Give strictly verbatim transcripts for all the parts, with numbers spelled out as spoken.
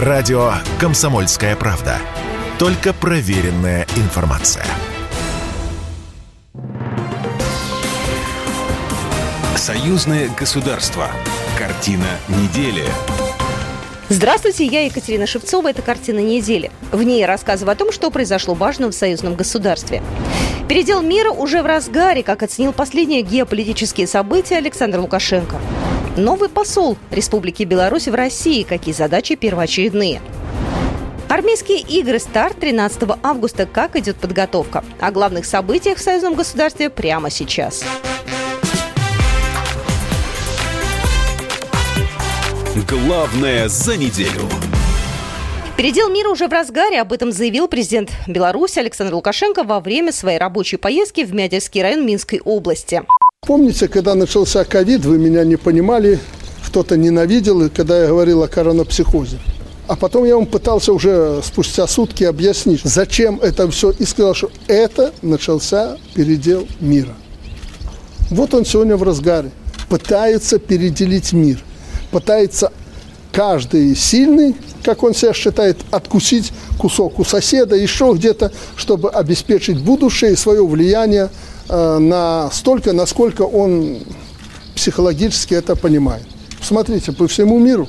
Радио «Комсомольская правда». Только проверенная информация. Союзное государство. Картина недели. Здравствуйте, я Екатерина Шевцова. Это «Картина недели». В ней я рассказываю о том, что произошло важного в союзном государстве. Передел мира уже в разгаре, как оценил последние геополитические события Александр Лукашенко. Новый посол Республики Беларусь в России. Какие задачи первоочередные? Армейские игры «Старт» тринадцатого августа. Как идет подготовка? О главных событиях в союзном государстве прямо сейчас. Главное за неделю. Передел мира уже в разгаре. Об этом заявил президент Беларуси Александр Лукашенко во время своей рабочей поездки в Мядельский район Минской области. Помните, когда начался ковид, вы меня не понимали, кто-то ненавидел, когда я говорил о коронапсихозе. А потом я вам пытался уже спустя сутки объяснить, зачем это все, и сказал, что это начался передел мира. Вот он сегодня в разгаре. Пытается переделить мир. Пытается каждый сильный, как он себя считает, откусить кусок у соседа, еще где-то, чтобы обеспечить будущее и свое влияние настолько, насколько он психологически это понимает. Смотрите, по всему миру.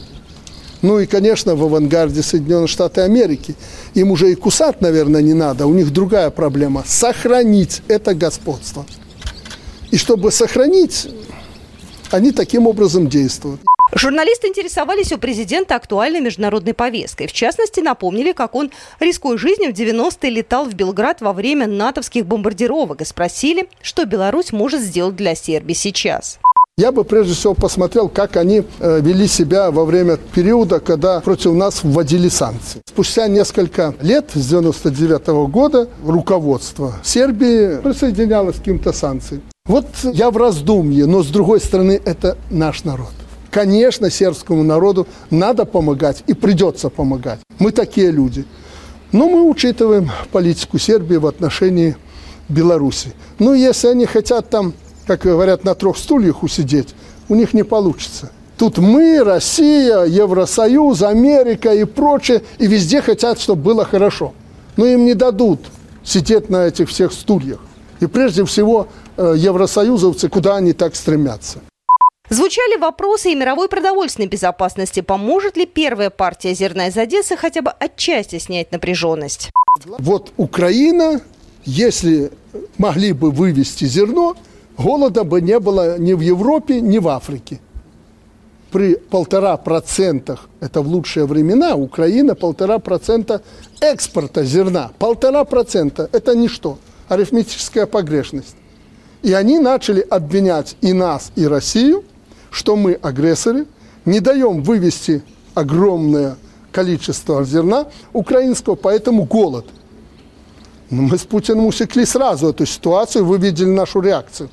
Ну и, конечно, в авангарде Соединенные Штаты Америки. Им уже и кусать, наверное, не надо. У них другая проблема – сохранить это господство. И чтобы сохранить, они таким образом действуют. Журналисты интересовались у президента актуальной международной повесткой. В частности, напомнили, как он, рискуя жизнью, в девяностые летал в Белград во время натовских бомбардировок и спросили, что Беларусь может сделать для Сербии сейчас. Я бы прежде всего посмотрел, как они вели себя во время периода, когда против нас вводили санкции. Спустя несколько лет, с девяносто девятого года, руководство Сербии присоединялось к каким-то санкциям. Вот я в раздумье, но с другой стороны, это наш народ. Конечно, сербскому народу надо помогать и придется помогать. Мы такие люди. Но мы учитываем политику Сербии в отношении Беларуси. Ну, если они хотят там, как говорят, на трех стульях усидеть, у них не получится. Тут мы, Россия, Евросоюз, Америка и прочее, и везде хотят, чтобы было хорошо. Но им не дадут сидеть на этих всех стульях. И прежде всего евросоюзовцы, куда они так стремятся. Звучали вопросы и мировой продовольственной безопасности. Поможет ли первая партия зерна из Одессы хотя бы отчасти снять напряженность? Вот Украина, если могли бы вывести зерно, голода бы не было ни в Европе, ни в Африке. При полтора процентах, это в лучшие времена, Украина полтора процента экспорта зерна. Полтора процента – это ничто, арифметическая погрешность. И они начали обвинять и нас, и Россию, что мы агрессоры, не даем вывести огромное количество зерна украинского, поэтому голод. Но мы с Путиным усекли сразу эту ситуацию, вы видели нашу реакцию.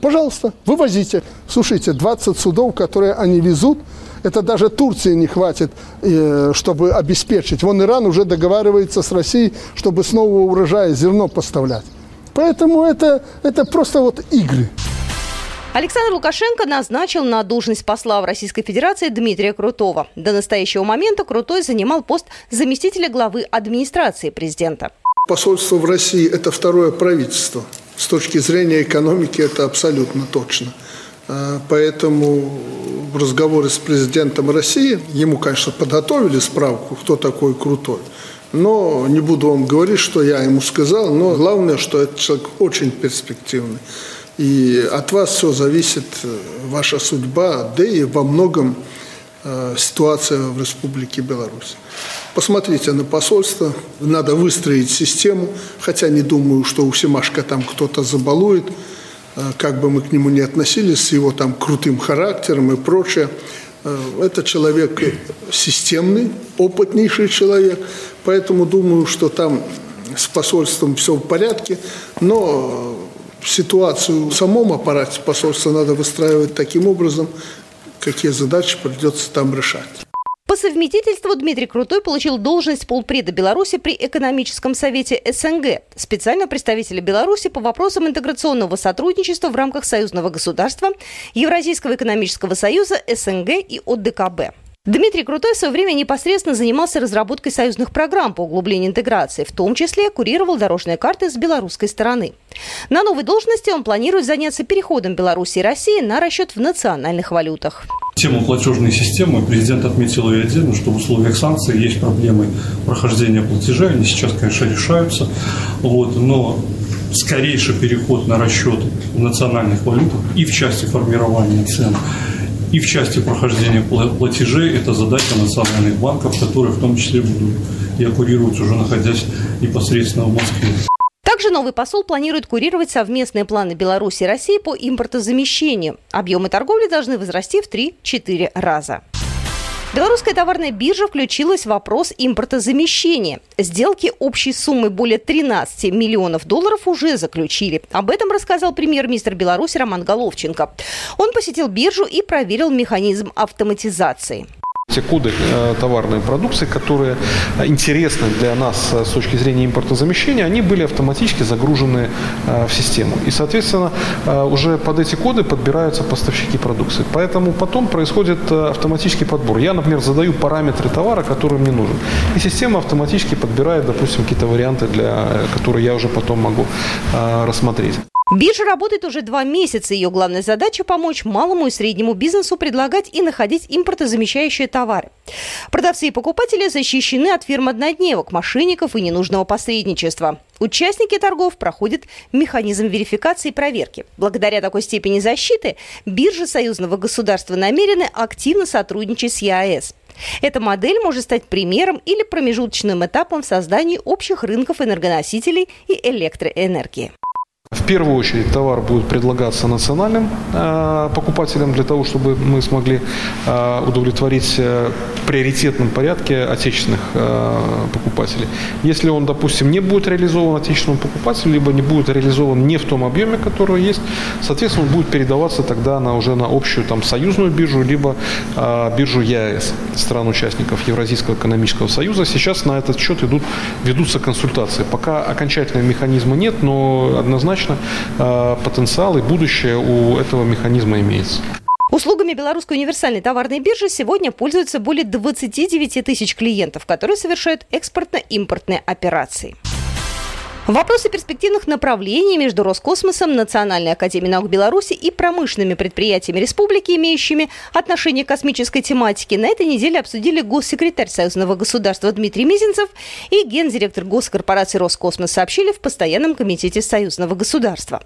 Пожалуйста, вывозите. Слушайте, двадцать судов, которые они везут, это даже Турции не хватит, чтобы обеспечить. Вон Иран уже договаривается с Россией, чтобы с нового урожая зерно поставлять. Поэтому это, это просто вот игры. Александр Лукашенко назначил на должность посла в Российской Федерации Дмитрия Крутого. До настоящего момента Крутой занимал пост заместителя главы администрации президента. Посольство в России – это второе правительство. С точки зрения экономики это абсолютно точно. Поэтому разговоры с президентом России, ему, конечно, подготовили справку, кто такой Крутой. Но не буду вам говорить, что я ему сказал, но главное, что этот человек очень перспективный. И от вас все зависит, ваша судьба, да и во многом э, ситуация в Республике Беларусь. Посмотрите на посольство, надо выстроить систему, хотя не думаю, что у Семашко там кто-то забалует, э, как бы мы к нему ни относились, с его там крутым характером и прочее. Это человек системный, опытнейший человек, поэтому думаю, что там с посольством все в порядке, но ситуацию в самом аппарате посольства надо выстраивать таким образом, какие задачи придется там решать. По совместительству Дмитрий Крутой получил должность полпреда Беларуси при Экономическом совете СНГ, специального представителя Беларуси по вопросам интеграционного сотрудничества в рамках союзного государства, Евразийского экономического союза, СНГ и ОДКБ. Дмитрий Крутой в свое время непосредственно занимался разработкой союзных программ по углублению интеграции, в том числе курировал дорожные карты с белорусской стороны. На новой должности он планирует заняться переходом Беларуси и России на расчет в национальных валютах. Тему платежной системы президент отметил и отдельно, что в условиях санкций есть проблемы прохождения платежа. Они сейчас, конечно, решаются, вот, но скорейший переход на расчет в национальных валютах и в части формирования цен, и в части прохождения платежей – это задача национальных банков, которые в том числе будут и курировать, уже находясь непосредственно в Москве. Также новый посол планирует курировать совместные планы Беларуси и России по импортозамещению. Объемы торговли должны возрасти в три-четыре раза. Белорусская товарная биржа включилась в вопрос импортозамещения. Сделки общей суммы более тринадцати миллионов долларов уже заключили. Об этом рассказал премьер-министр Беларуси Роман Головченко. Он посетил биржу и проверил механизм автоматизации. Те коды товарной продукции, которые интересны для нас с точки зрения импортозамещения, они были автоматически загружены в систему. И, соответственно, уже под эти коды подбираются поставщики продукции. Поэтому потом происходит автоматический подбор. Я, например, задаю параметры товара, который мне нужен. И система автоматически подбирает, допустим, какие-то варианты, для, которые я уже потом могу рассмотреть. Биржа работает уже два месяца. Ее главная задача – помочь малому и среднему бизнесу предлагать и находить импортозамещающие товары. Продавцы и покупатели защищены от фирм-однодневок, мошенников и ненужного посредничества. Участники торгов проходят механизм верификации и проверки. Благодаря такой степени защиты биржи союзного государства намерены активно сотрудничать с ЕАЭС. Эта модель может стать примером или промежуточным этапом в создании общих рынков энергоносителей и электроэнергии. В первую очередь товар будет предлагаться национальным э, покупателям для того, чтобы мы смогли э, удовлетворить э, в приоритетном порядке отечественных э, покупателей. Если он, допустим, не будет реализован отечественному покупателю, либо не будет реализован не в том объеме, который есть, соответственно, он будет передаваться тогда на, уже на общую там, союзную биржу, либо э, биржу ЕАЭС, стран-участников Евразийского экономического союза. Сейчас на этот счет идут, ведутся консультации. Пока окончательного механизма нет, но однозначно потенциал и будущее у этого механизма имеется. Услугами Белорусской универсальной товарной биржи сегодня пользуются более двадцати девяти тысяч клиентов, которые совершают экспортно-импортные операции. Вопросы перспективных направлений между Роскосмосом, Национальной академией наук Беларуси и промышленными предприятиями республики, имеющими отношение к космической тематике, на этой неделе обсудили госсекретарь Союзного государства Дмитрий Мизинцев и гендиректор госкорпорации Роскосмос, сообщили в Постоянном комитете Союзного государства.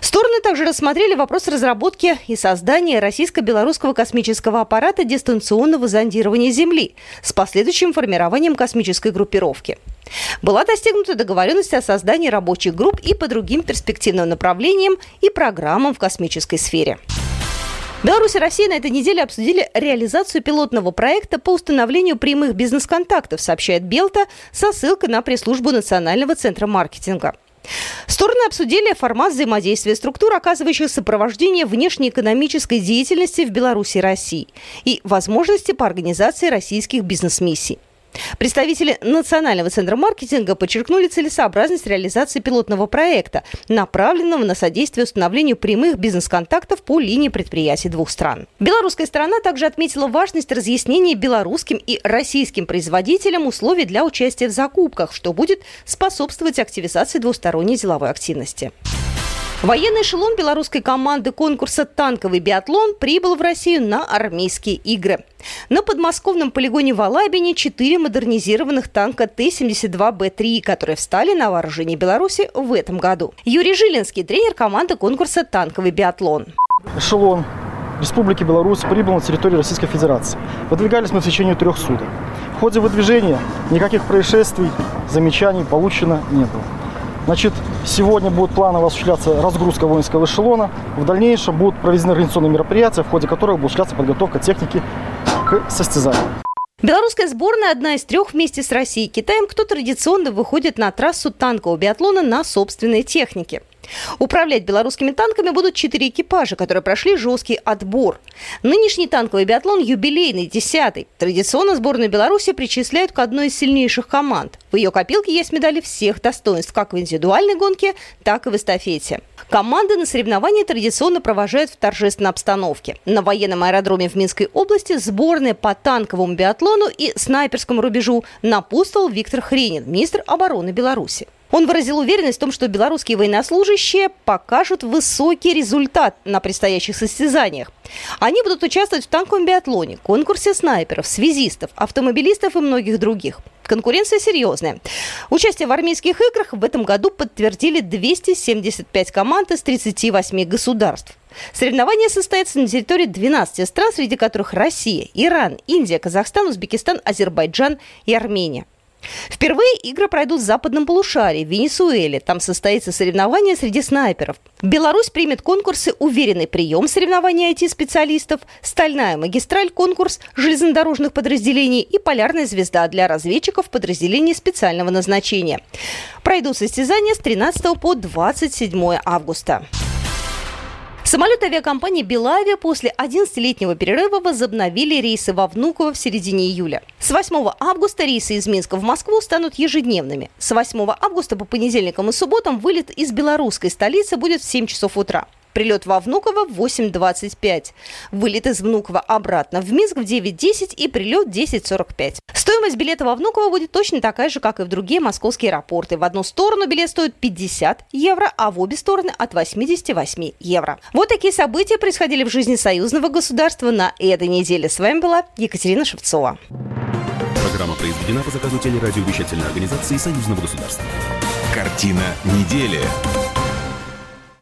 Стороны также рассмотрели вопрос разработки и создания российско-белорусского космического аппарата дистанционного зондирования Земли с последующим формированием космической группировки. Была достигнута договоренность о создании рабочих групп и по другим перспективным направлениям и программам в космической сфере. Беларусь и Россия на этой неделе обсудили реализацию пилотного проекта по установлению прямых бизнес-контактов, сообщает БелТА со ссылкой на пресс-службу Национального центра маркетинга. Стороны обсудили формат взаимодействия структур, оказывающих сопровождение внешнеэкономической деятельности в Беларуси и России, и возможности по организации российских бизнес-миссий. Представители Национального центра маркетинга подчеркнули целесообразность реализации пилотного проекта, направленного на содействие установлению прямых бизнес-контактов по линии предприятий двух стран. Белорусская сторона также отметила важность разъяснения белорусским и российским производителям условий для участия в закупках, что будет способствовать активизации двусторонней деловой активности. Военный эшелон белорусской команды конкурса «Танковый биатлон» прибыл в Россию на армейские игры. На подмосковном полигоне в Алабине четыре модернизированных танка Т семьдесят два Б три, которые встали на вооружение Беларуси в этом году. Юрий Жилинский, тренер команды конкурса «Танковый биатлон». Эшелон Республики Беларусь прибыл на территорию Российской Федерации. Выдвигались мы в течение трех суток. В ходе выдвижения никаких происшествий, замечаний получено не было. Значит, сегодня будет планово осуществляться разгрузка воинского эшелона. В дальнейшем будут проведены организационные мероприятия, в ходе которых будет осуществляться подготовка техники к состязанию. Белорусская сборная одна из трех вместе с Россией и Китаем, кто традиционно выходит на трассу танкового биатлона на собственной технике. Управлять белорусскими танками будут четыре экипажа, которые прошли жесткий отбор. Нынешний танковый биатлон юбилейный, десятый. Традиционно сборную Беларуси причисляют к одной из сильнейших команд. В ее копилке есть медали всех достоинств, как в индивидуальной гонке, так и в эстафете. Команды на соревнования традиционно провожают в торжественной обстановке. На военном аэродроме в Минской области сборная по танковому биатлону и снайперскому рубежу напутствовал Виктор Хренин, министр обороны Беларуси. Он выразил уверенность в том, что белорусские военнослужащие покажут высокий результат на предстоящих состязаниях. Они будут участвовать в танковом биатлоне, конкурсе снайперов, связистов, автомобилистов и многих других. Конкуренция серьезная. Участие в армейских играх в этом году подтвердили двести семьдесят пять команд из тридцати восьми государств. Соревнования состоятся на территории двенадцати стран, среди которых Россия, Иран, Индия, Казахстан, Узбекистан, Азербайджан и Армения. Впервые игры пройдут в западном полушарии, в Венесуэле. Там состоится соревнование среди снайперов. Беларусь примет конкурсы «Уверенный прием» соревнования ай ти-специалистов, «Стальная магистраль» конкурс железнодорожных подразделений и «Полярная звезда» для разведчиков подразделений специального назначения. Пройдут состязания с тринадцатого по двадцать седьмое августа. Самолеты авиакомпании «Белавиа» после одиннадцатилетнего перерыва возобновили рейсы во Внуково в середине июля. С восьмого августа рейсы из Минска в Москву станут ежедневными. С восьмого августа по понедельникам и субботам вылет из белорусской столицы будет в семь часов утра. Прилет во Внуково в восемь двадцать пять. Вылет из Внуково обратно в Минск в девять десять и прилет в десять сорок пять. Стоимость билета во Внуково будет точно такая же, как и в другие московские аэропорты. В одну сторону билет стоит пятьдесят евро, а в обе стороны от восемьдесят восемь евро. Вот такие события происходили в жизни союзного государства на этой неделе. С вами была Екатерина Шевцова. Программа произведена по заказу телерадиовещательной организации Союзного государства. Картина недели.